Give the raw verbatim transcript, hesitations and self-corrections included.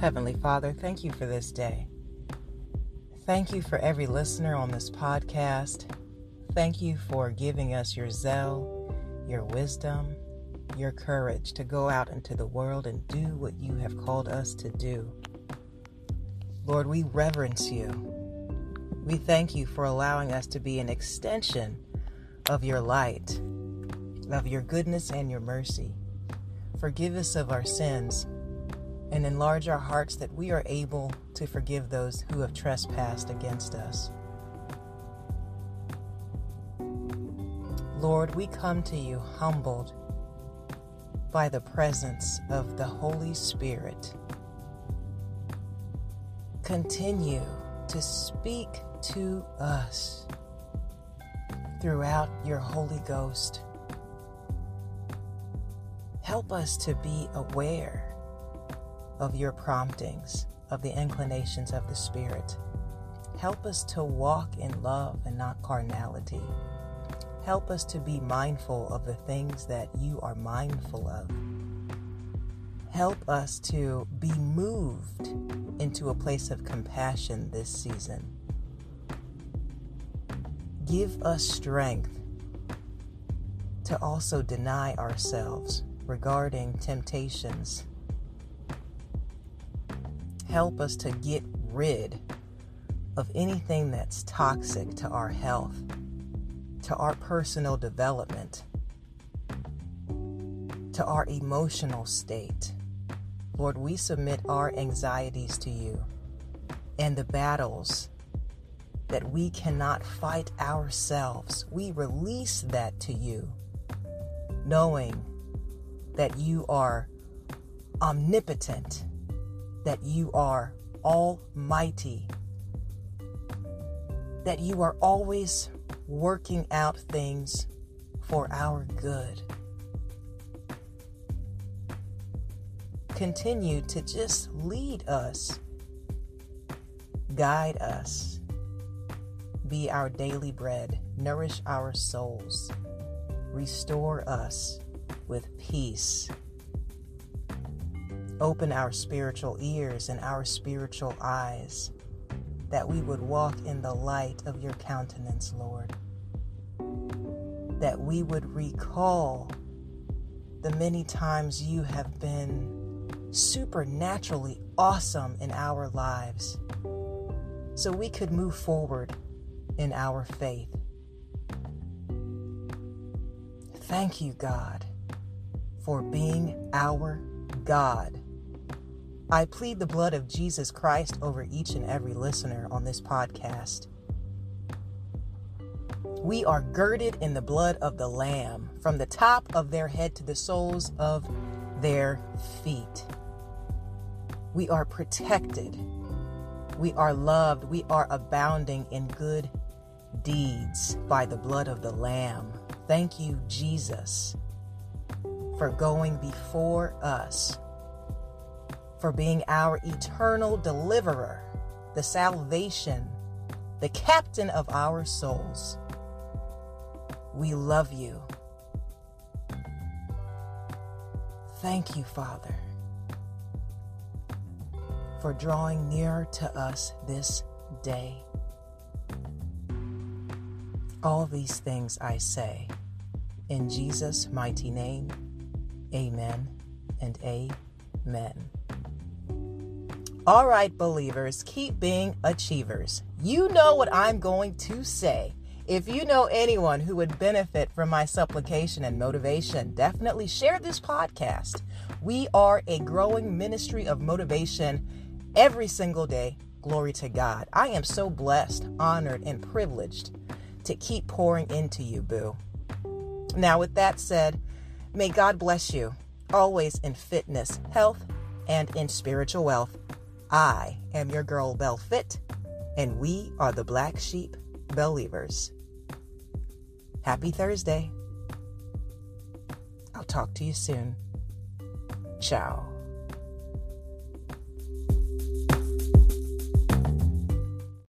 Heavenly Father, thank you for this day. Thank you for every listener on this podcast. Thank you for giving us your zeal, your wisdom, your courage to go out into the world and do what you have called us to do. Lord, we reverence you. We thank you for allowing us to be an extension of your light, of your goodness and your mercy. Forgive us of our sins and enlarge our hearts that we are able to forgive those who have trespassed against us. Lord, we come to you humbled by the presence of the Holy Spirit. Continue to speak to us throughout your Holy Ghost. Help us to be aware of your promptings, of the inclinations of the Spirit. Help us to walk in love and not carnality. Help us to be mindful of the things that you are mindful of. Help us to be moved into a place of compassion this season. Give us strength to also deny ourselves regarding temptations. Help us to get rid of anything that's toxic to our health, to our personal development, to our emotional state. Lord, we submit our anxieties to you and the battles that we cannot fight ourselves. We release that to you, knowing that you are omnipotent, that you are almighty, that you are always working out things for our good. Continue to just lead us, guide us, be our daily bread, nourish our souls, restore us with peace. Open our spiritual ears and our spiritual eyes, that we would walk in the light of your countenance, Lord. That we would recall the many times you have been supernaturally awesome in our lives, so we could move forward in our faith. Thank you, God, for being our God. I plead the blood of Jesus Christ over each and every listener on this podcast. We are girded in the blood of the Lamb, from the top of their head to the soles of their feet. We are protected. We are loved. We are abounding in good deeds by the blood of the Lamb. Thank you, Jesus, for going before us, for being our eternal deliverer, the salvation, the captain of our souls. We love you. Thank you, Father, for drawing nearer to us this day. All these things I say in Jesus' mighty name. Amen and amen. All right, believers, keep being achievers. You know what I'm going to say. If you know anyone who would benefit from my supplication and motivation, definitely share this podcast. We are a growing ministry of motivation every single day. Glory to God. I am so blessed, honored, and privileged to keep pouring into you, boo. Now, with that said, may God bless you, always in fitness, health, and in spiritual wealth. I am your girl, Belle Fit, and we are the Black Sheep Believers. Happy Thursday. I'll talk to you soon. Ciao.